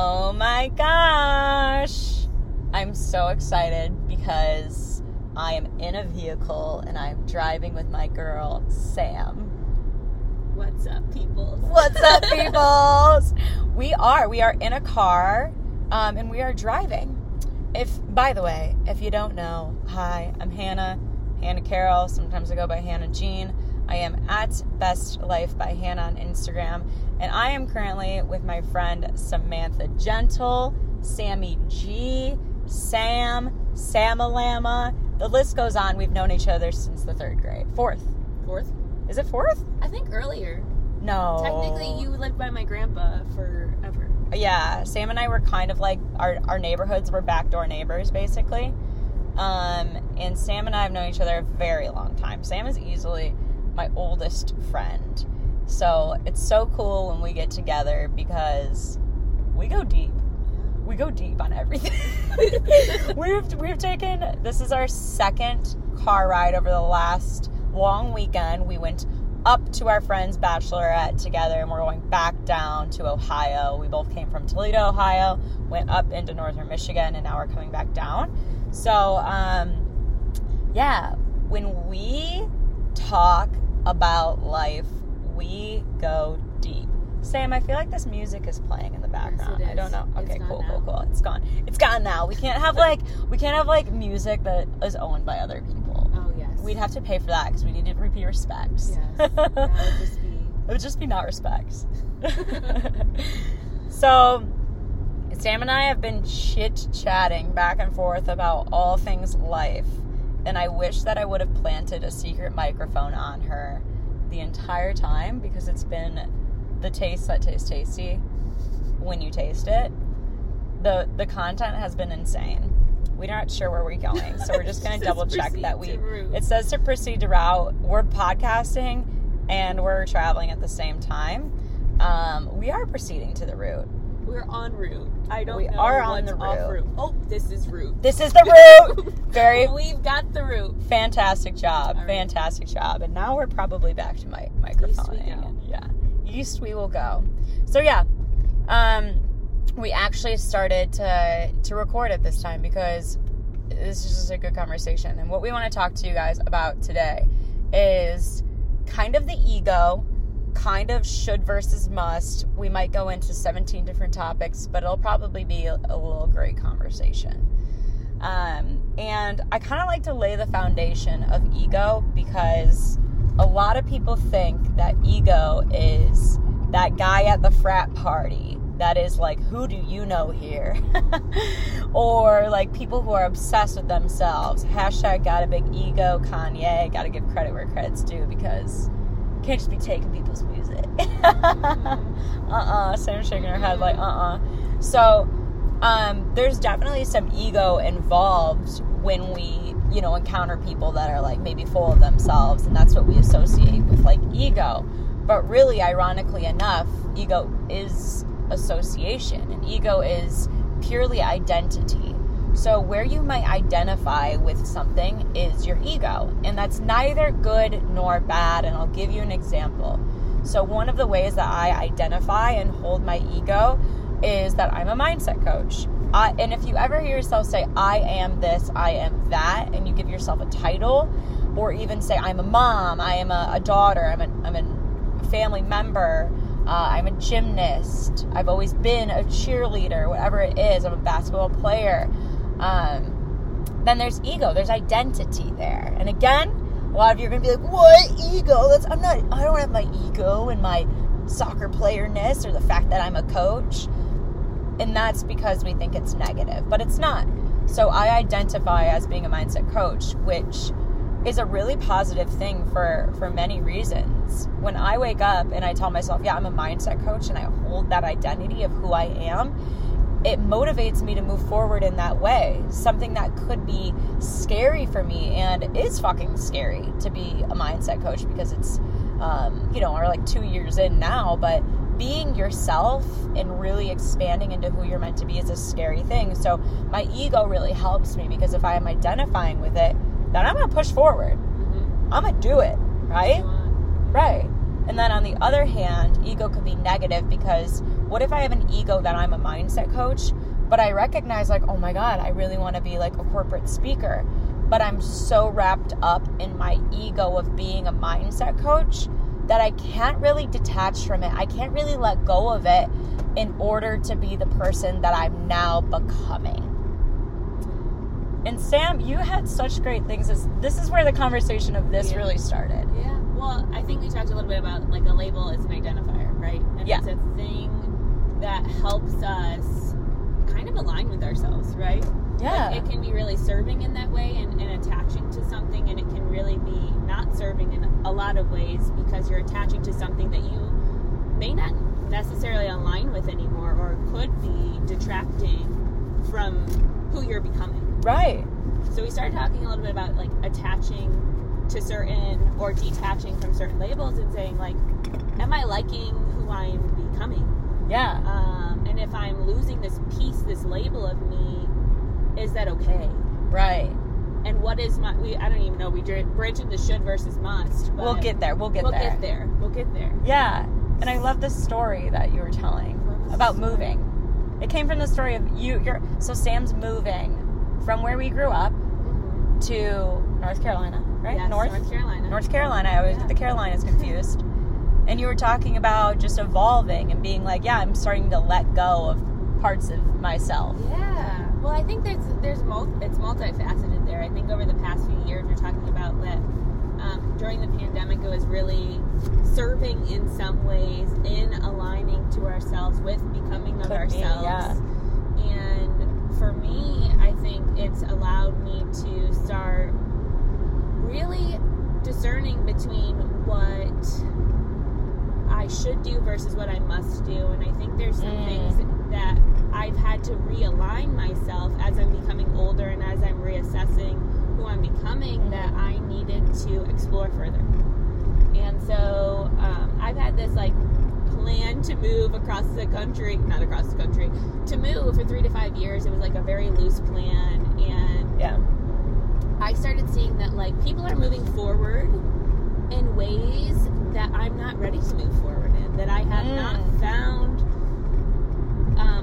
Oh my gosh. I'm so excited because I am in a vehicle and I'm driving with my girl, Sam. What's up, peoples? What's up, peoples? We are in a car, and we are driving. By the way, if you don't know, hi, I'm Hannah Carroll. Sometimes I go by Hannah Jean. I am at Best Life by Hannah on Instagram, and I am currently with my friend Samantha Gentle, Sammy G, Sam, Samalama. The list goes on. We've known each other since the third grade. Fourth? Is it fourth? I think earlier. No. Technically, you lived by my grandpa forever. Yeah. Sam and I were kind of like, our neighborhoods were backdoor neighbors, basically. And Sam and I have known each other a very long time. Sam is easily my oldest friend. So it's so cool when we get together because we go deep. We go deep on everything. We've taken, this is our second car ride over the last long weekend. We went up to our friend's bachelorette together, and we're going back down to Ohio. We both came from Toledo, Ohio, went up into northern Michigan, and now we're coming back down. So, yeah, when we talk about life, we go deep. Sam, I feel like this music is playing in the background. Yes, I don't know. Okay, cool. It's gone. It's gone now. We can't have music that is owned by other people. Oh yes. We'd have to pay for that because we need to repeat respects. Yes. It would just be not respects. So, Sam and I have been chit-chatting back and forth about all things life, and I wish that I would have planted a secret microphone on her the entire time because it's been the taste that tastes tasty when you taste it. The content has been insane. We're not sure where we're going, so we're just going to double check that we... It says to proceed to route. We're podcasting, and we're traveling at the same time. We are proceeding to the route. We're on route. We are on the route. Oh, this is route. This is the route. We've got the route. Fantastic job. Right. Fantastic job. And now we're probably back to my microphone. East we will go. So yeah, we actually started to record at this time because this is just a good conversation. And what we want to talk to you guys about today is kind of the ego, kind of should versus must. We might go into 17 different topics, but it'll probably be a little great conversation. And I kind of like to lay the foundation of ego because a lot of people think that ego is that guy at the frat party that is like, who do you know here? Or like people who are obsessed with themselves. Hashtag got a big ego, Kanye. Gotta give credit where credit's due because you can't just be taking people's music. Sam's shaking her head like, So there's definitely some ego involved when we encounter people that are like maybe full of themselves, and that's what we associate with like ego. But really, ironically enough, ego is association, and ego is purely identity. So where you might identify with something is your ego, and that's neither good nor bad, and I'll give you an example. So one of the ways that I identify and hold my ego is that I'm a mindset coach. And if you ever hear yourself say, I am this, I am that, and you give yourself a title, or even say, I'm a mom, I am a daughter, I'm a family member, I'm a gymnast, I've always been a cheerleader, whatever it is, I'm a basketball player, then there's ego, there's identity there. And again, a lot of you are going to be like, what ego? I don't have my ego and my soccer player-ness or the fact that I'm a coach. And that's because we think it's negative, but it's not. So I identify as being a mindset coach, which is a really positive thing for many reasons. When I wake up and I tell myself, yeah, I'm a mindset coach, and I hold that identity of who I am, it motivates me to move forward in that way. Something that could be scary for me, and is fucking scary to be a mindset coach because it's, we're like 2 years in now, but being yourself and really expanding into who you're meant to be is a scary thing. So my ego really helps me because if I am identifying with it, then I'm going to push forward. Mm-hmm. I'm going to do it, right? Right. And then on the other hand, ego could be negative, because what if I have an ego that I'm a mindset coach, but I recognize, like, oh my God, I really want to be like a corporate speaker, but I'm so wrapped up in my ego of being a mindset coach that I can't really detach from it. I can't really let go of it in order to be the person that I'm now becoming. And Sam, you had such great things. This is where the conversation of this really started. Yeah. Well, I think we talked a little bit about, like, a label is an identifier, right? And it's a thing that helps us kind of align with ourselves, right? Yeah. Like, it can be really serving in that way and attaching to something, and it can really be not serving in a lot of ways because you're attaching to something that you may not necessarily align with anymore, or could be detracting from who you're becoming. Right. So we started talking a little bit about, like, attaching to certain or detaching from certain labels and saying, like, am I liking who I'm becoming? Yeah. And if I'm losing this piece, this label of me, is that okay? Right. And what is my... I don't even know. We bridge into should versus must. But We'll get there. Yeah. And I love the story that you were telling about moving. It came from the story of you're... So Sam's moving from where we grew up to North Carolina, right? Yes, North Carolina. I always get the Carolinas confused. And you were talking about just evolving and being like, yeah, I'm starting to let go of parts of myself. Yeah. Well, I think it's multifaceted there. I think over the past few years, we're talking about that during the pandemic, it was really serving in some ways, in aligning to ourselves, with becoming of ourselves. Yeah. And for me, I think it's allowed me to start really discerning between what I should do versus what I must do. And I think there's some things that I've had to realign myself as I'm becoming older and as I'm reassessing who I'm becoming, that I needed to explore further. And so I've had this, like, plan to move to move for 3 to 5 years. It was like a very loose plan, and I started seeing that, like, people are moving forward in ways that I'm not ready to move forward in, that I have not found.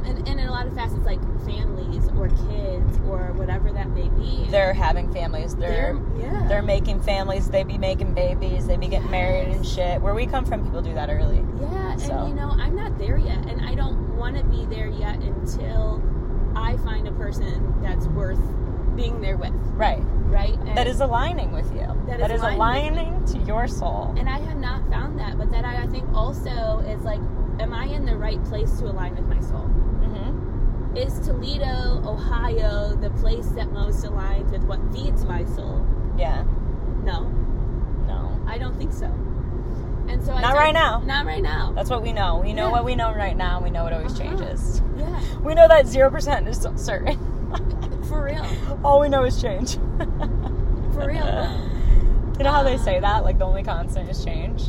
And in a lot of facets, like families or kids or whatever that may be. They're having families. They're making families. They be making babies. They be getting married and shit. Where we come from, people do that early. Yeah, so. And, you know, I'm not there yet. And I don't want to be there yet until I find a person that's worth being there with. Right? And that is aligning with you. That is aligning to your soul. And I have not found that. But that I think also is, like, am I in the right place to align with my soul? Mm-hmm. Is Toledo, Ohio, the place that most aligns with what feeds my soul? Yeah. No. I don't think so. And so Not right now. That's what we know. We know what we know right now. We know it always changes. Yeah. We know that 0% is still certain. For real. All we know is change. For real. You know how they say that? Like, the only constant is change?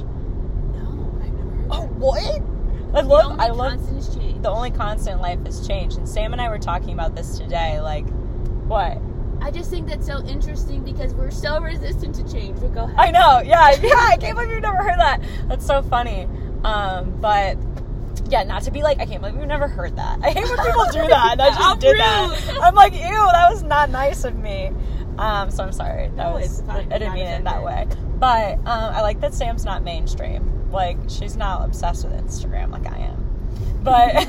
No, I've never heard that. Oh, what? The only constant in life is change. And Sam and I were talking about this today. Like, what? I just think that's so interesting because we're so resistant to change. But go ahead. I know. Yeah. I can't believe you've never heard that. That's so funny. But yeah, not to be like, I can't believe you've never heard that. I hate when people do that. And I just did that. I'm like, ew, that was not nice of me. So I'm sorry. I didn't mean it that way. But I like that Sam's not mainstream. Like, she's not obsessed with Instagram like I am. But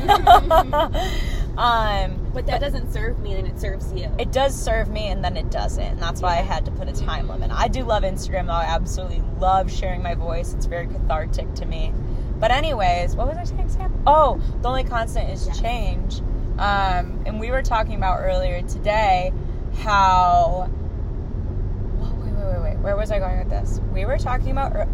but that doesn't serve me, and it serves you. It does serve me, and then it doesn't. And that's why I had to put a time limit. I do love Instagram, though. I absolutely love sharing my voice. It's very cathartic to me. But anyways, what was I saying, Sam? Oh, the only constant is change. And we were talking about earlier today how... Oh, wait. Where was I going with this? We were talking about...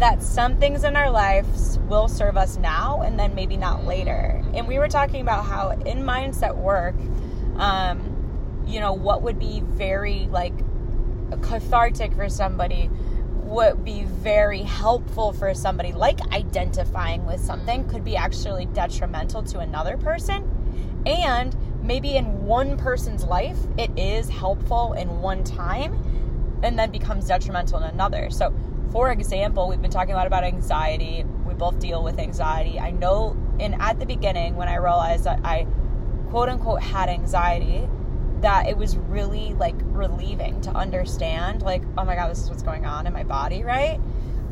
that some things in our lives will serve us now and then maybe not later. And we were talking about how in mindset work, you know, what would be very, like, cathartic for somebody, would be very helpful for somebody, like identifying with something could be actually detrimental to another person. And maybe in one person's life, it is helpful in one time and then becomes detrimental in another. So for example, we've been talking a lot about anxiety. We both deal with anxiety. I know, and at the beginning when I realized that I quote unquote had anxiety, that it was really like relieving to understand, like, oh my God, this is what's going on in my body, right?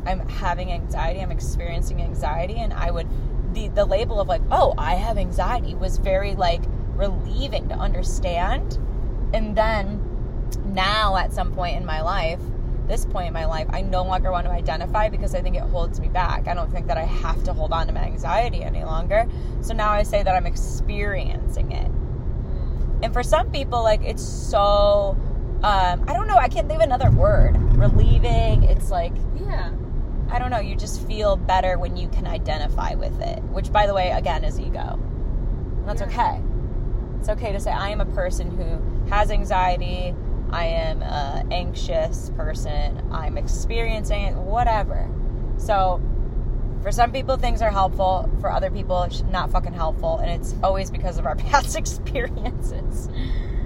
I'm having anxiety. I'm experiencing anxiety. And I would, the label of like, oh, I have anxiety was very like relieving to understand. And then now at some point in my life, this point in my life, I no longer want to identify because I think it holds me back. I don't think that I have to hold on to my anxiety any longer. So now I say that I'm experiencing it. And for some people, like, it's so, I don't know, I can't think of another word. Relieving. It's like, yeah, I don't know. You just feel better when you can identify with it, which, by the way, again, is ego. And that's okay. It's okay to say, I am a person who has anxiety. I am an anxious person. I'm experiencing it, whatever. So for some people, things are helpful. For other people, it's not fucking helpful. And it's always because of our past experiences.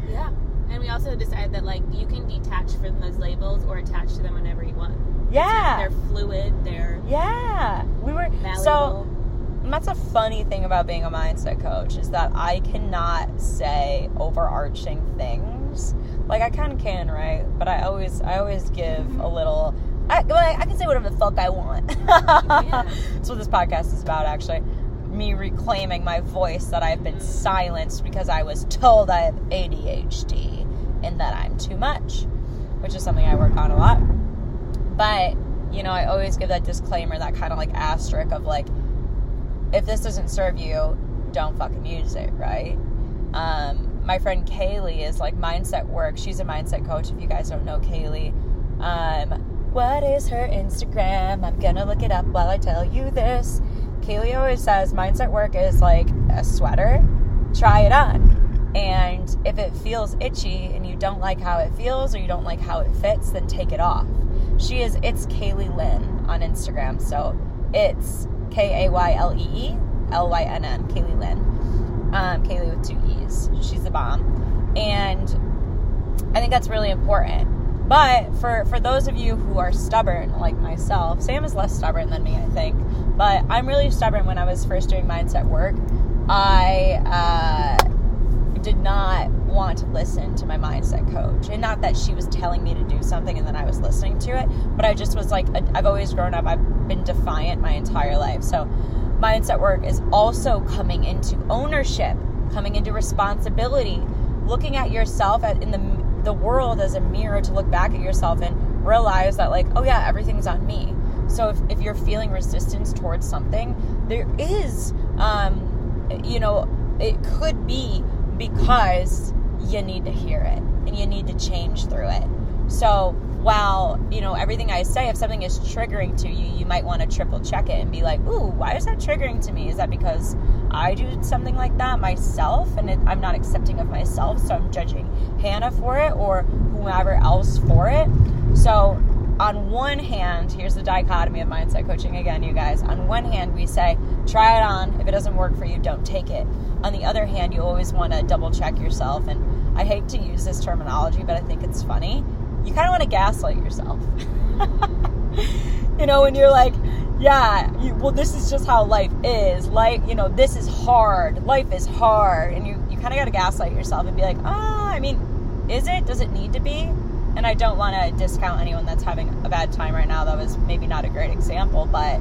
Yeah. And we also decide that, like, you can detach from those labels or attach to them whenever you want. Yeah. Like they're fluid. They're We were malleable. So, and that's a funny thing about being a mindset coach is that I cannot say overarching things. Like, I kind of can, right? But I always give a little... I can say whatever the fuck I want. That's what this podcast is about, actually. Me reclaiming my voice that I've been silenced because I was told I have ADHD and that I'm too much, which is something I work on a lot. But, you know, I always give that disclaimer, that kind of, like, asterisk of, like, if this doesn't serve you, don't fucking use it, right? My friend Kaylee is, like, mindset work. She's a mindset coach, if you guys don't know Kaylee. What is her Instagram? I'm gonna look it up while I tell you this. Kaylee always says mindset work is like a sweater. Try it on. And if it feels itchy and you don't like how it feels or you don't like how it fits, then take it off. It's Kaylee Lynn on Instagram. So it's Kaylee Lynn, Kaylee Lynn. Kaylee with 2 E's. She's the bomb. And I think that's really important. But for those of you who are stubborn, like myself, Sam is less stubborn than me, I think. But I'm really stubborn. When I was first doing mindset work, I did not want to listen to my mindset coach. And not that she was telling me to do something and then I was listening to it. But I just was like, I've always grown up. I've been defiant my entire life. So mindset work is also coming into ownership, coming into responsibility, looking at yourself in the world as a mirror to look back at yourself and realize that, like, oh yeah, everything's on me. So if you're feeling resistance towards something, there is, you know, it could be because you need to hear it and you need to change through it. So while, you know, everything I say, if something is triggering to you, you might want to triple check it and be like, ooh, why is that triggering to me? Is that because I do something like that myself and I'm not accepting of myself, so I'm judging Hannah for it or whomever else for it? So on one hand, here's the dichotomy of mindset coaching again, you guys. On one hand, we say, try it on. If it doesn't work for you, don't take it. On the other hand, you always want to double check yourself. And I hate to use this terminology, but I think it's funny. You kind of want to gaslight yourself. You know, when you're like, yeah, this is just how life is. Life, you know, this is hard. Life is hard. And you kind of got to gaslight yourself and be like, I mean, is it? Does it need to be? And I don't want to discount anyone that's having a bad time right now. That was maybe not a great example, but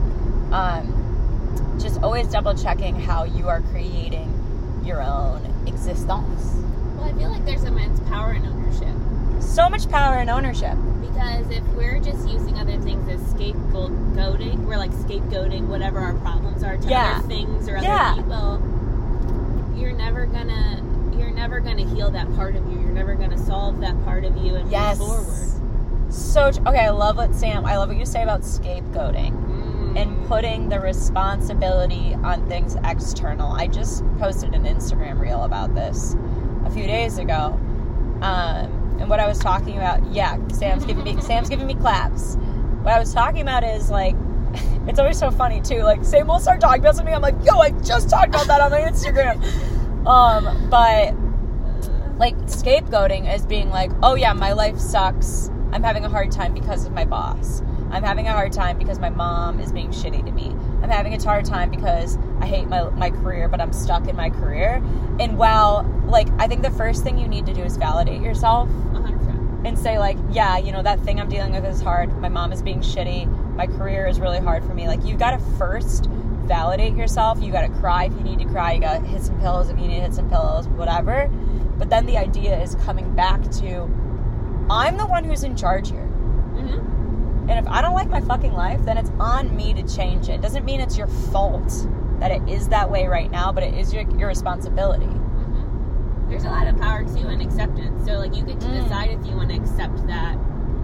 just always double checking how you are creating your own existence. Well, I feel like there's immense power in ownership. So much power in ownership. Because if we're just using other things as scapegoating, we're like scapegoating whatever our problems are to other things or other people, you're never gonna heal that part of you. You're never gonna solve that part of you and move forward. So okay, I love what you say about scapegoating and putting the responsibility on things external. I just posted an Instagram reel about this a few days ago. And what I was talking about, Sam's giving me claps. What I was talking about is, like, it's always so funny too. Like, Sam will start talking about something. I'm like, yo, I just talked about that on my Instagram. But like scapegoating is being like, oh yeah, my life sucks. I'm having a hard time because of my boss. I'm having a hard time because my mom is being shitty to me. I'm having a hard time because I hate my career, but I'm stuck in my career. And while, like, I think the first thing you need to do is validate yourself. 100%. And say, like, yeah, you know, that thing I'm dealing with is hard. My mom is being shitty. My career is really hard for me. Like, you've got to first validate yourself. You got to cry if you need to cry. You got to hit some pillows if you need to hit some pillows, whatever. But then the idea is coming back to, I'm the one who's in charge here. Mm-hmm. And if I don't like my fucking life, then it's on me to change it. It doesn't mean it's your fault that it is that way right now, but it is your responsibility. Mm-hmm. There's a lot of power, too, in acceptance. So, like, you get to decide if you want to accept that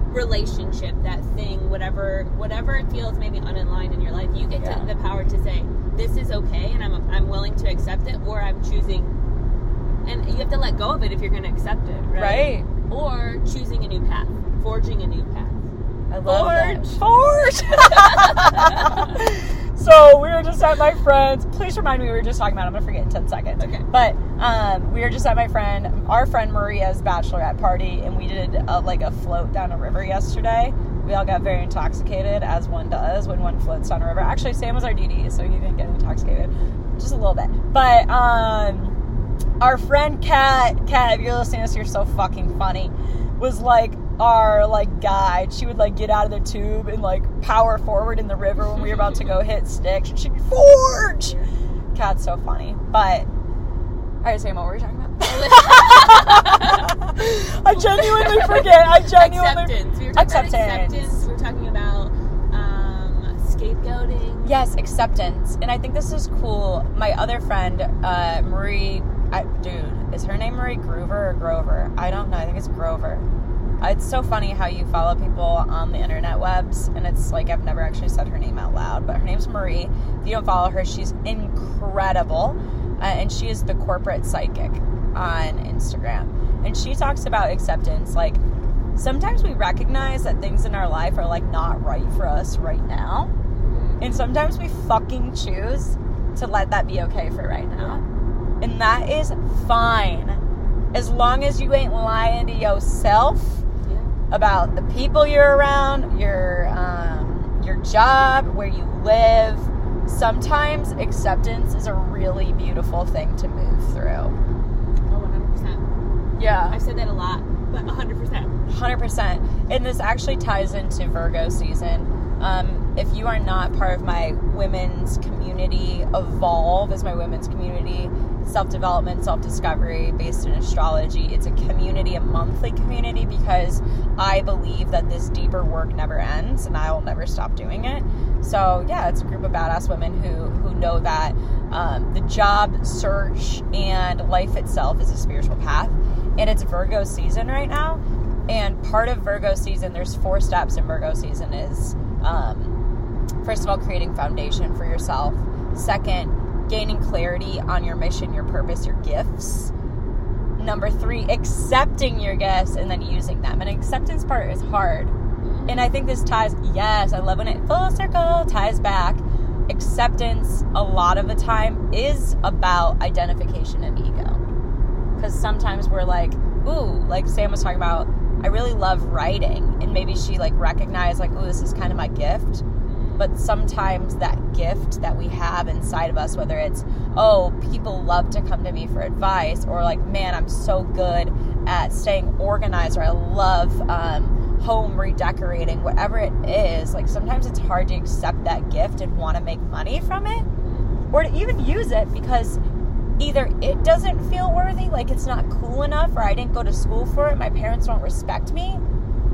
relationship, that thing, whatever it feels maybe unaligned in your life. You get to the power to say, this is okay, and I'm willing to accept it, or I'm choosing. And you have to let go of it if you're going to accept it, right? Right. Or choosing a new path. Forging a new path. I love Forge! So, we were just at my friend's. Please remind me we were just talking about it. I'm going to forget in 10 seconds. Okay. But, we were just at our friend Maria's bachelorette party, and we did, a float down a river yesterday. We all got very intoxicated, as one does when one floats down a river. Actually, Sam was our DD, so he didn't get intoxicated. Just a little bit. But, our friend Kat, if you're listening to this, you're so fucking funny, was, like, our, like, guide. She would, like, get out of the tube and, like, power forward in the river when we were about to go hit sticks. And she'd be, Forge! Kat's so funny. But, all right, Sam, what were we talking about? I genuinely forget. Acceptance. We were talking about acceptance. We were talking about scapegoating. Yes, acceptance. And I think this is cool. My other friend, Marie... is her name Marie Grover or Grover? I don't know. I think it's Grover. It's so funny how you follow people on the internet webs, and it's like I've never actually said her name out loud, but her name's Marie. If you don't follow her, she's incredible, and she is the corporate psychic on Instagram, and she talks about acceptance. Like, sometimes we recognize that things in our life are, like, not right for us right now, and sometimes we fucking choose to let that be okay for right now. And that is fine. As long as you ain't lying to yourself about the people you're around, your job, where you live. Sometimes acceptance is a really beautiful thing to move through. Oh, 100%. Yeah. I've said that a lot, but 100%. 100%. And this actually ties into Virgo season. If you are not part of my women's community, Evolve is my women's community, self-development, self-discovery based in astrology. It's a community, a monthly community, because I believe that this deeper work never ends and I will never stop doing it. So yeah, it's a group of badass women who know that the job search and life itself is a spiritual path, and it's Virgo season right now. And part of Virgo season, there's 4 steps in Virgo season is, first of all, creating foundation for yourself. Second, gaining clarity on your mission, your purpose, your gifts. Number 3, accepting your gifts and then using them. And acceptance part is hard. And I think this ties, yes, I love when it full circle ties back. Acceptance, a lot of the time, is about identification and ego. Because sometimes we're like, ooh, like Sam was talking about, I really love writing, and maybe she, like, recognized, like, ooh, this is kind of my gift. But sometimes that gift that we have inside of us, whether it's, oh, people love to come to me for advice, or, like, man, I'm so good at staying organized, or I love home redecorating, whatever it is, like, sometimes it's hard to accept that gift and want to make money from it, or to even use it, because either it doesn't feel worthy, like it's not cool enough, or I didn't go to school for it, my parents don't respect me,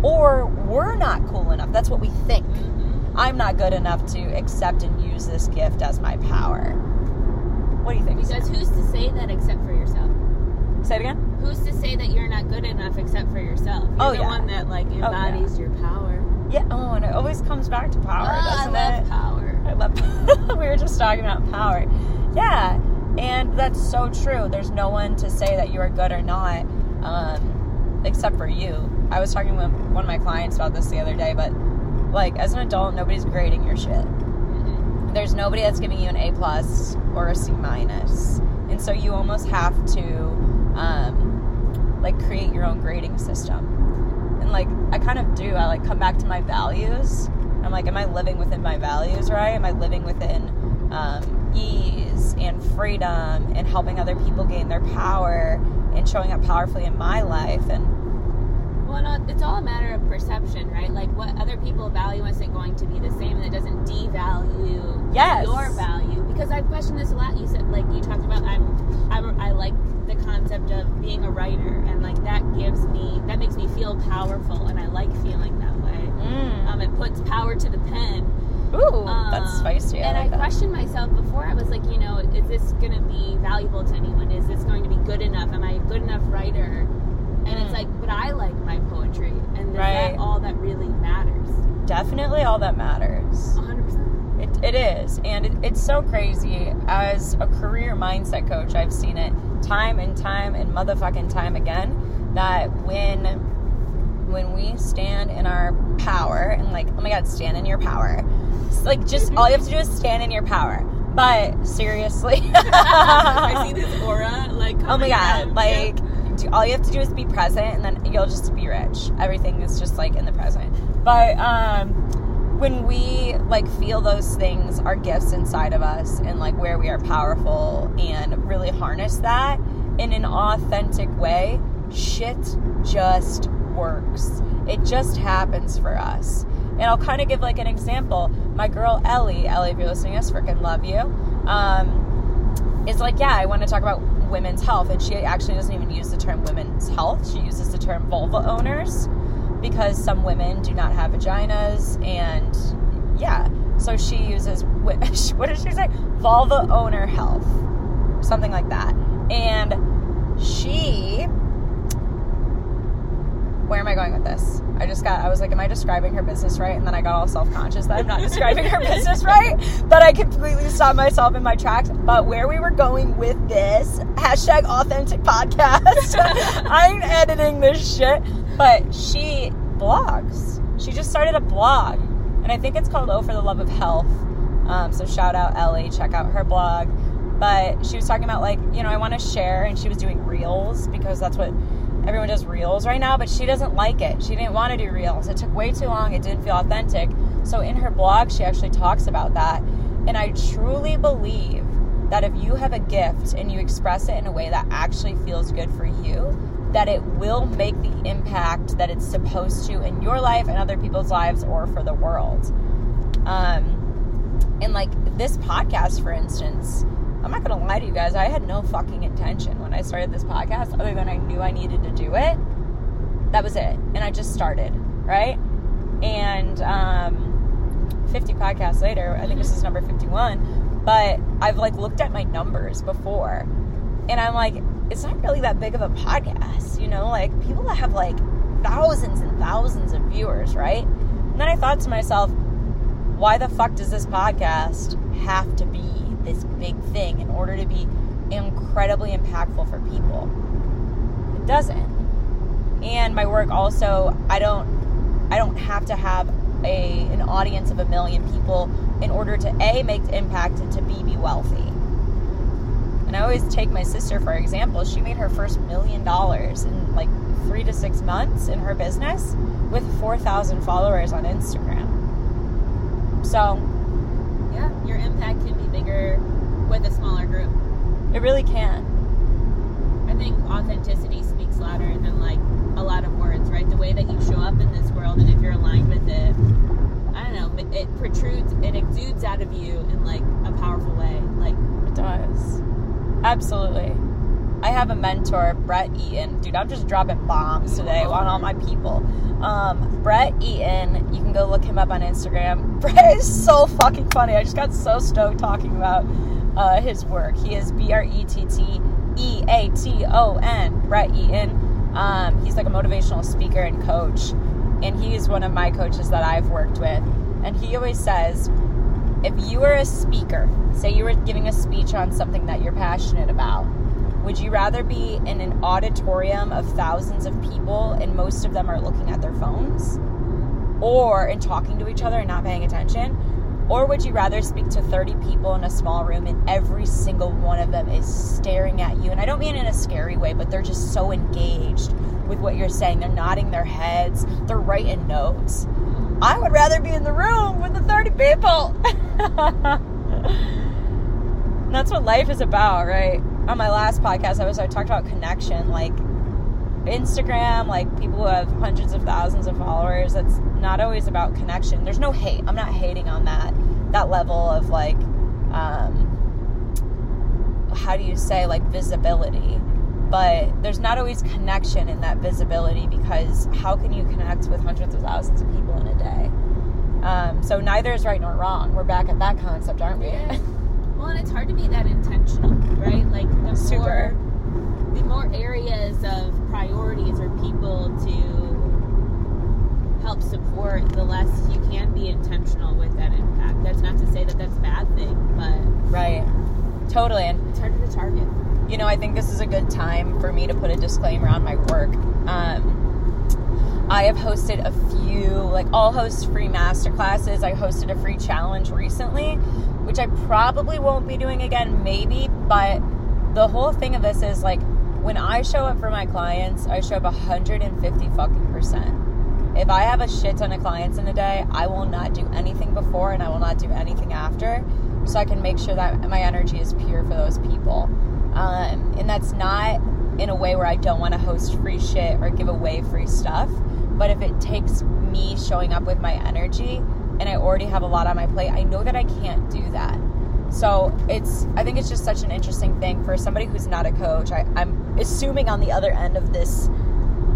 or we're not cool enough. That's what we think. I'm not good enough to accept and use this gift as my power. What do you think? Because who's to say that except for yourself? Say it again? Who's to say that you're not good enough except for yourself? You're the one that, like, embodies your power. Yeah, oh, and it always comes back to power, doesn't it? I love power. I love power. We were just talking about power. Yeah. And that's so true. There's no one to say that you are good or not, except for you. I was talking with one of my clients about this the other day, but, like, as an adult, nobody's grading your shit. Mm-hmm. There's nobody that's giving you an A+ or a C-. And so you almost have to, create your own grading system. And, like, I kind of do. I, like, come back to my values. I'm like, am I living within my values, right? Am I living within ease and freedom and helping other people gain their power and showing up powerfully in my life? And it's all a matter of perception, right? Like, what other people value isn't going to be the same, and it doesn't devalue your value. Because I've questioned this a lot. You said, like, you talked about, I like the concept of being a writer, and like that makes me feel powerful, and I like feeling that way. It puts power to the pen. Ooh, that's spicy. And I questioned myself before. I was like, you know, is this going to be valuable to anyone? Is this going to be good enough? Am I a good enough writer? And it's like, but I like my poetry. And is that all that really matters? Definitely all that matters. 100%. It is. And it's so crazy. As a career mindset coach, I've seen it time and motherfucking time again, that when we stand in our power, and like, oh my God, stand in your power. It's like, just all you have to do is stand in your power. But seriously. I see this aura, like, oh my God, like... Yeah. All you have to do is be present, and then you'll just be rich. Everything is just like in the present. But when we like feel those things, our gifts inside of us, and like where we are powerful, and really harness that in an authentic way, shit just works. It just happens for us. And I'll kind of give like an example. My girl Ellie, if you're listening, I freaking love you. Is like, yeah, I want to talk about women's health, and she actually doesn't even use the term women's health. She uses the term vulva owners, because some women do not have vaginas, and yeah, so she uses, what did she say? Vulva owner health, something like that. And she, where am I going with this? I was like, am I describing her business right? And then I got all self-conscious that I'm not describing her business right, but I completely stopped myself in my tracks. But where we were going with this, #AuthenticPodcast, I'm editing this shit, but she blogs. She just started a blog, and I think it's called Oh for the Love of Health. So shout out Ellie, check out her blog. But she was talking about, like, you know, I want to share, and she was doing reels, because that's what... everyone does reels right now, but she doesn't like it. She didn't want to do reels. It took way too long. It didn't feel authentic. So in her blog, she actually talks about that. And I truly believe that if you have a gift and you express it in a way that actually feels good for you, that it will make the impact that it's supposed to in your life and other people's lives, or for the world. And like this podcast, for instance, I'm not going to lie to you guys. I had no fucking intention when I started this podcast, other than I knew I needed to do it. That was it. And I just started, right? And 50 podcasts later, I think this is number 51, but I've like looked at my numbers before, and I'm like, it's not really that big of a podcast, you know? Like, people that have like thousands and thousands of viewers, right? And then I thought to myself, why the fuck does this podcast have to be this big thing in order to be incredibly impactful for people? It doesn't. And my work also, I don't have to have an audience of 1 million people in order to A, make the impact, and to B, be wealthy. And I always take my sister for example. She made her first $1 million in like 3 to 6 months in her business with 4,000 followers on Instagram. So yeah, your impact can be bigger with a smaller group. It really can. I think authenticity speaks louder than, like, a lot of words, right? The way that you show up in this world, and if you're aligned with it, I don't know, it protrudes, it exudes out of you in, like, a powerful way. Like, it does. Absolutely. I have a mentor, Brett Eaton. Dude, I'm just dropping bombs today on all my people. Brett Eaton, you can go look him up on Instagram. Brett is so fucking funny. I just got so stoked talking about his work. He is Brettieaton, Brett Eaton. He's like a motivational speaker and coach, and he is one of my coaches that I've worked with. And he always says, if you were a speaker, say you were giving a speech on something that you're passionate about, would you rather be in an auditorium of thousands of people and most of them are looking at their phones, or and talking to each other and not paying attention? Or would you rather speak to 30 people in a small room and every single one of them is staring at you? And I don't mean in a scary way, but they're just so engaged with what you're saying. They're nodding their heads. They're writing notes. I would rather be in the room with the 30 people. That's what life is about, right? On my last podcast, I talked about connection, like Instagram, like people who have hundreds of thousands of followers. That's not always about connection. There's no hate. I'm not hating on that level of like, how do you say, like visibility, but there's not always connection in that visibility, because how can you connect with hundreds of thousands of people in a day? So neither is right nor wrong. We're back at that concept, aren't we? Yeah. Well, and it's hard to be that intentional, right? Like the more areas of priorities or people to help support, the less you can be intentional with that impact. That's not to say that that's a bad thing, but right. Totally. And it's hard to target. You know, I think this is a good time for me to put a disclaimer on my work. I have hosted a few, like I'll host free masterclasses. I hosted a free challenge recently, which I probably won't be doing again, maybe. But the whole thing of this is like, when I show up for my clients, I show up 150%. If I have a shit ton of clients in a day, I will not do anything before and I will not do anything after, so I can make sure that my energy is pure for those people. And that's not in a way where I don't want to host free shit or give away free stuff, but if it takes me showing up with my energy and I already have a lot on my plate, I know that I can't do that. So I think it's just such an interesting thing for somebody who's not a coach. I'm assuming on the other end of this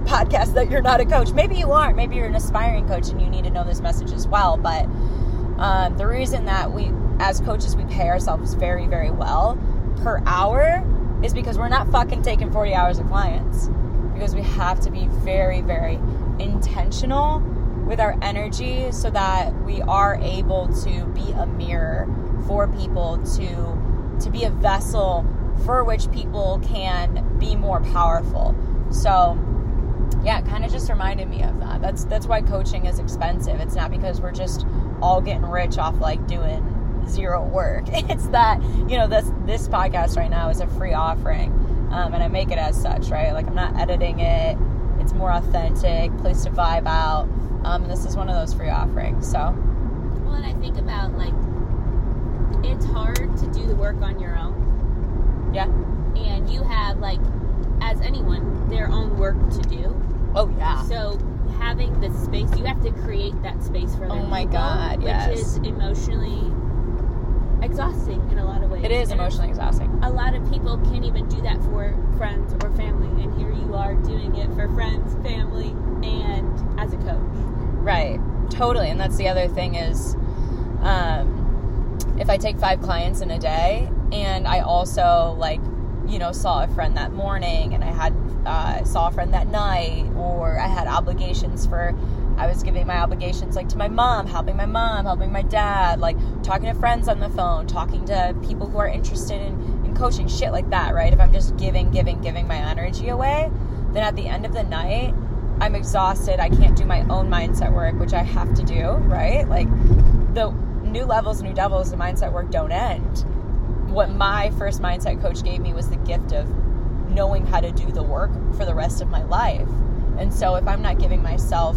podcast that you're not a coach. Maybe you aren't. Maybe you're an aspiring coach and you need to know this message as well. But the reason that we, as coaches, we pay ourselves very, very well per hour is because we're not fucking taking 40 hours of clients, because we have to be very, very intentional with our energy so that we are able to be a mirror for people, to be a vessel for which people can be more powerful. So yeah, it kind of just reminded me of that. That's why coaching is expensive. It's not because we're just all getting rich off like doing zero work. It's that, you know, this podcast right now is a free offering, and I make it as such, right? Like I'm not editing it. It's more authentic, place to vibe out. And this is one of those free offerings. So, well, and I think about like it's hard to do the work on your own. Yeah, and you have like, as anyone, their own work to do. Oh yeah. So having the space, you have to create that space for them. Oh my God, yes. Which is emotionally exhausting in a lot of ways. It is emotionally exhausting. A lot of people can't even do that for friends or family, and here you are doing it for friends, family, and as a coach. Right. Totally. And that's the other thing is, if I take 5 clients in a day, and I also like, you know, saw a friend that morning, and I had saw a friend that night, or I had obligations for. I was giving my obligations like to my mom, helping my dad, like talking to friends on the phone, talking to people who are interested in coaching, shit like that, right? If I'm just giving my energy away, then at the end of the night, I'm exhausted. I can't do my own mindset work, which I have to do, right? Like the new levels, new devils, the mindset work don't end. What my first mindset coach gave me was the gift of knowing how to do the work for the rest of my life. And so if I'm not giving myself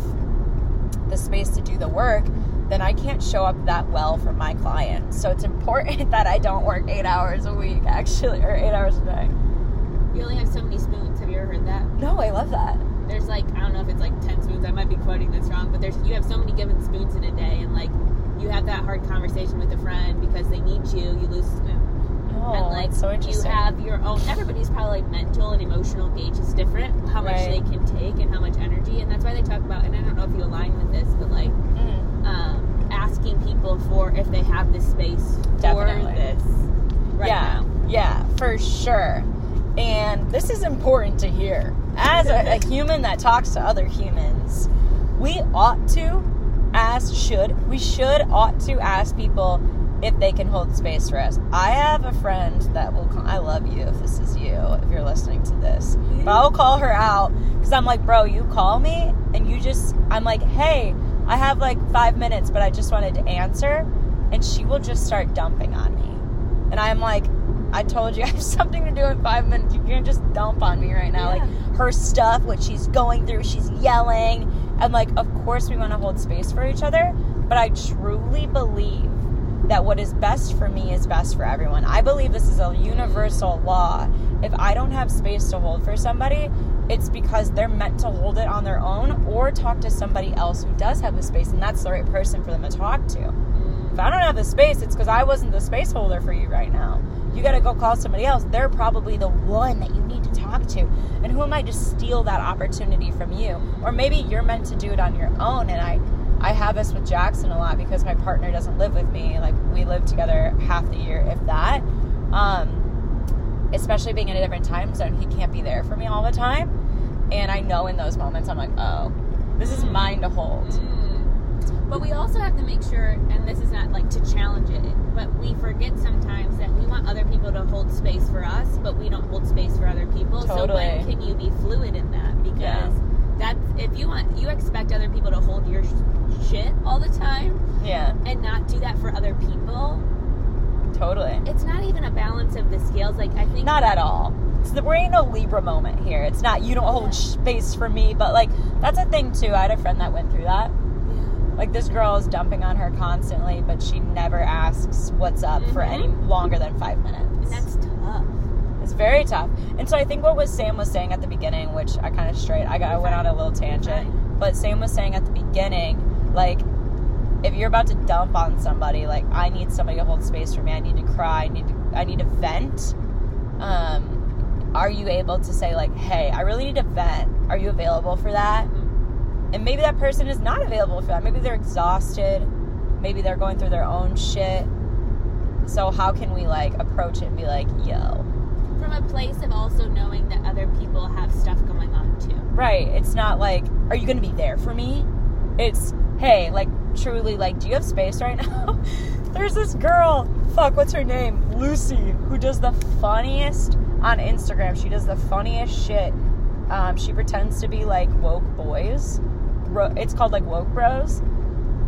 the space to do the work, then I can't show up that well for my clients. So it's important that I don't work 8 hours a week, actually, or 8 hours a day. You only have so many spoons. Have you ever heard that? No, I love that. There's like, I don't know if it's like 10 spoons. I might be quoting this wrong, but you have so many given spoons in a day, and like you have that hard conversation with a friend because they need you lose a spoon. Oh, and like so you have your own, everybody's probably mental and emotional gauge is different, how much right. They can take and how much energy, and that's why they talk about, and I don't know if you align with this, but like asking people for if they have the space Definitely. For this right yeah. now. Yeah, for sure. And this is important to hear. As a human that talks to other humans, we should ask people if they can hold space for us. I have a friend that will call, I love you if this is you, if you're listening to this, but I'll call her out because I'm like, bro, you call me and I'm like, hey, I have like 5 minutes, but I just wanted to answer. And she will just start dumping on me. And I'm like, I told you I have something to do in 5 minutes. You can't just dump on me right now. Yeah. Like, her stuff, what she's going through, she's yelling. And, like, of course we want to hold space for each other. But I truly believe that what is best for me is best for everyone. I believe this is a universal law. If I don't have space to hold for somebody, it's because they're meant to hold it on their own or talk to somebody else who does have the space, and that's the right person for them to talk to. If I don't have the space, it's because I wasn't the space holder for you right now. You got to go call somebody else. They're probably the one that you need to talk to. And who am I to steal that opportunity from you? Or maybe you're meant to do it on your own, and I have this with Jackson a lot because my partner doesn't live with me. Like, we live together half the year, if that. Especially being in a different time zone, he can't be there for me all the time. And I know in those moments, I'm like, oh, this is mine to hold. But we also have to make sure, and this is not like to challenge it, but we forget sometimes that we want other people to hold space for us, but we don't hold space for other people. Totally. So when can you be fluid in that? Because that's, if you expect other people to hold your shit all the time, and not do that for other people. Totally. It's not even a balance of the scales. Like, I think not at all. We're in a Libra moment here. It's not you don't hold space for me, but like that's a thing too. I had a friend that went through that. Yeah. Like, this girl is dumping on her constantly, but she never asks what's up for any longer than 5 minutes. And that's tough. It's very tough. And so I think what Sam was saying at the beginning, which I kind of I went on a little tangent, but Sam was saying at the beginning, like, if you're about to dump on somebody, like, I need somebody to hold space for me. I need to cry. I need to vent. Are you able to say, like, hey, I really need to vent. Are you available for that? And maybe that person is not available for that. Maybe they're exhausted. Maybe they're going through their own shit. So how can we, like, approach it and be like, yo, from a place of also knowing that other people have stuff going on too. Right. It's not like, are you going to be there for me? It's, hey, like, truly, like, do you have space right now? There's this girl, what's her name? Lucy, who does the funniest on Instagram. She does the funniest shit. She pretends to be, like, woke boys. It's called, like, woke bros.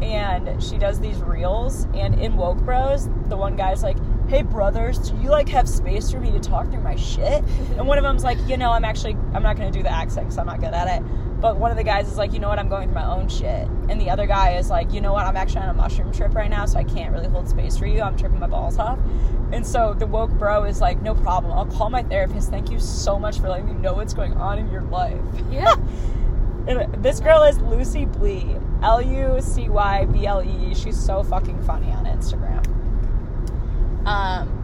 And she does these reels. And in woke bros, the one guy's like, hey, brothers, do you, like, have space for me to talk through my shit? And one of them's like, you know, I'm not going to do the accent because I'm not good at it. But one of the guys is like, you know what, I'm going through my own shit. And the other guy is like, you know what, I'm actually on a mushroom trip right now, so I can't really hold space for you. I'm tripping my balls off. And so the woke bro is like, no problem. I'll call my therapist. Thank you so much for letting me know what's going on in your life. Yeah. And this girl is Lucy Blee. Lucy Blee. She's so fucking funny on Instagram.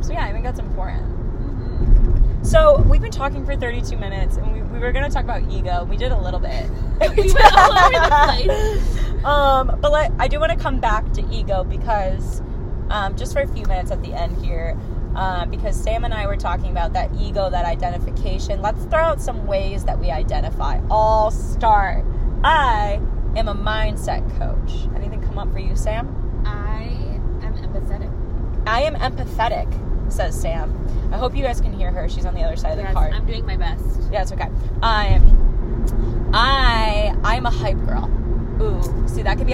So yeah, I think that's important. Mm-hmm. So we've been talking for 32 minutes, and we were going to talk about ego. We did a little bit. We went all over the place. But I do want to come back to ego because, just for a few minutes at the end here, because Sam and I were talking about that ego, that identification. Let's throw out some ways that we identify. All start. I am a mindset coach. Anything come up for you, Sam? I am empathetic, says Sam. I hope you guys can hear her. She's on the other side of the car. I'm doing my best. Yeah, it's okay. I'm a hype girl. Ooh, see, that could be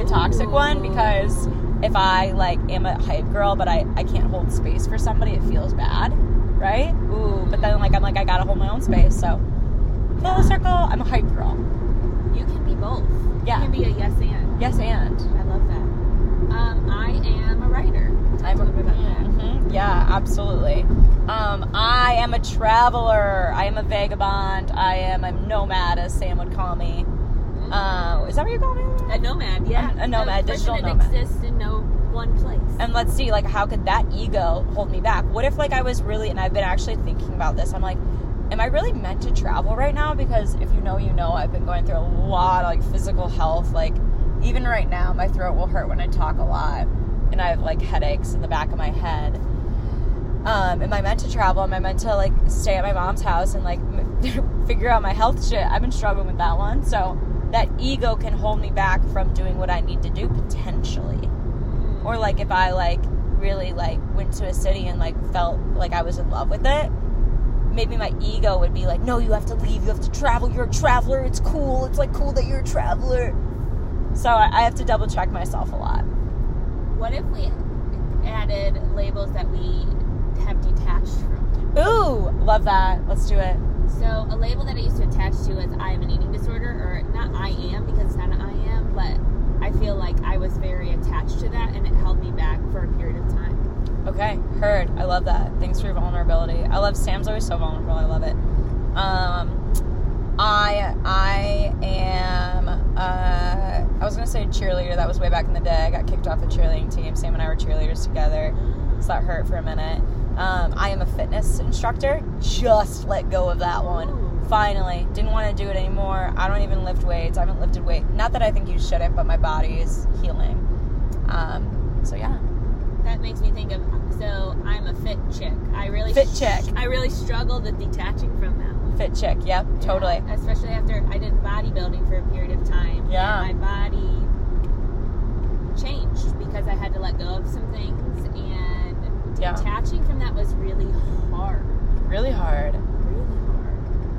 a toxic one, because if I, like, am a hype girl but I can't hold space for somebody, it feels bad, right? Ooh, but then, like, I'm like, I gotta hold my own space, so full circle, I'm a hype girl. You can be both. Yeah. You can be a yes and. Yes and. I love that. I am a writer. I'm a bit about that. Mm-hmm. Yeah, absolutely. I am a traveler. I am a vagabond. I am a nomad, as Sam would call me. Is that what you call me? A nomad, yeah. A nomad, digital nomad. A person that exists in no one place. And let's see, like, how could that ego hold me back? What if, like, I was really, and I've been actually thinking about this, I'm like, am I really meant to travel right now? Because if you know, I've been going through a lot of, like, physical health, like, even right now, my throat will hurt when I talk a lot. And I have, like, headaches in the back of my head. Am I meant to travel? Am I meant to, like, stay at my mom's house and, like, figure out my health shit? I've been struggling with that one. So that ego can hold me back from doing what I need to do, potentially. Or, like, if I, like, really, like, went to a city and, like, felt like I was in love with it, maybe my ego would be like, no, you have to leave. You have to travel. You're a traveler. It's cool. It's, like, cool that you're a traveler. So I have to double check myself a lot. What if we added labels that we have detached from. Ooh, love that. Let's do it. So a label that I used to attach to is I am an eating disorder, or not I am, because it's not an I am, but I feel like I was very attached to that, and it held me back for a period of time. Okay, heard. I love that. Thanks for your vulnerability. I love Sam's always so vulnerable. I love it. I was going to say cheerleader. That was way back in the day. I got kicked off the cheerleading team. Sam and I were cheerleaders together, so that hurt for a minute. I am a fitness instructor. Just let go of that one. Ooh. Finally. Didn't want to do it anymore. I don't even lift weights. I haven't lifted weight. Not that I think you shouldn't, but my body is healing. So, yeah. That makes me think of, so I'm a fit chick. I really struggled with detaching from that one. Fit chick, yep, yeah, totally. Especially after I did bodybuilding for a period of time. Yeah. And my body changed because I had to let go of some things, and detaching from that was really hard. Really hard. Really hard.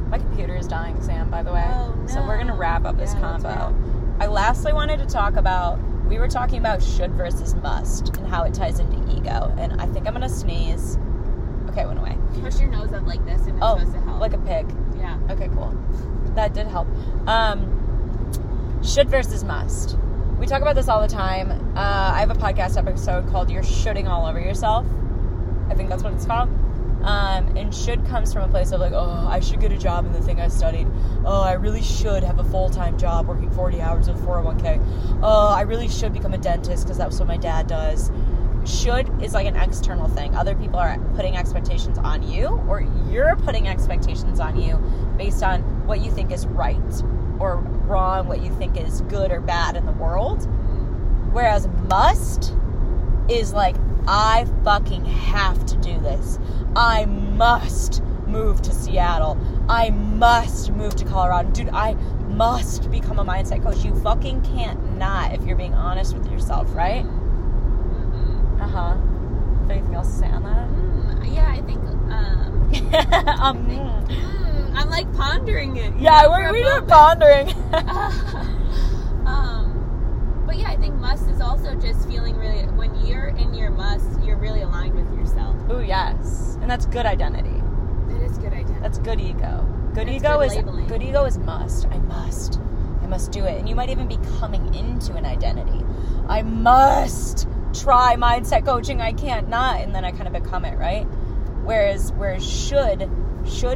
My computer is dying, Sam, by the way. Oh, no. So we're going to wrap up this combo. I lastly wanted to talk about, we were talking about should versus must and how it ties into ego. And I think I'm going to sneeze. Okay, went away. Push your nose up like this and it's supposed to help. Like a pig. Yeah. Okay, cool. That did help. Should versus must. We talk about this all the time. I have a podcast episode called You're Shoulding All Over Yourself. I think that's what it's called. And should comes from a place of like, oh, I should get a job in the thing I studied. Oh, I really should have a full-time job working 40 hours with 401k. Oh, I really should become a dentist because that's what my dad does. Should is like an external thing. Other people are putting expectations on you, or you're putting expectations on you based on what you think is right or wrong, what you think is good or bad in the world. Whereas must is like, I fucking have to do this. I must move to Seattle. I must move to Colorado. Dude, I must become a mindset coach. You fucking can't not if you're being honest with yourself, right? Mm-hmm. Uh-huh. Is there anything else to say on that? Yeah, I think... I'm like pondering it. Yeah, we're pondering. But yeah, I think must is also just feeling really, when you're in your must, you're really aligned with yourself. Ooh, yes. And that's good identity. That is good identity. That's good ego. Good ego is must. I must do it. And you might even be coming into an identity. I must try mindset coaching. I can't not. And then I kind of become it, right? Whereas should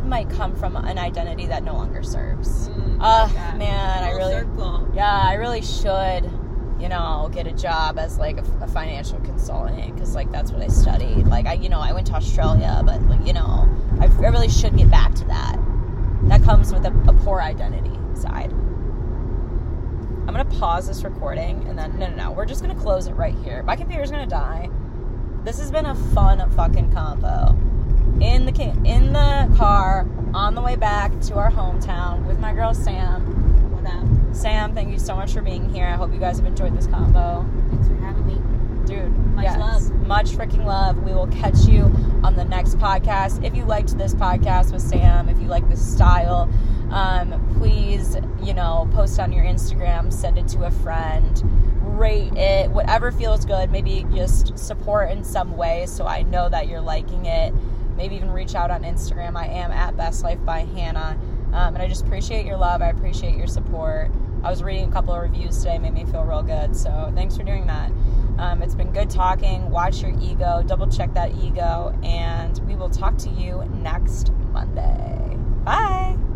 might come from an identity that no longer serves. Man, I really should. You know, get a job as, like, a financial consultant because, like, that's what I studied. Like, I went to Australia, but, like, you know, I really should get back to that. That comes with a poor identity side. I'm going to pause this recording and then, no. We're just going to close it right here. My computer's going to die. This has been a fun fucking combo. In the car, on the way back to our hometown with my girl Sam. Sam, thank you so much for being here. I hope you guys have enjoyed this combo. Thanks for having me. Dude, much love. Much freaking love. We will catch you on the next podcast. If you liked this podcast with Sam, if you like this style, please, post on your Instagram, send it to a friend, rate it, whatever feels good. Maybe just support in some way so I know that you're liking it. Maybe even reach out on Instagram. I am at Best Life by Hannah. And I just appreciate your love. I appreciate your support. I was reading a couple of reviews today. Made me feel real good. So thanks for doing that. It's been good talking. Watch your ego. Double check that ego. And we will talk to you next Monday. Bye.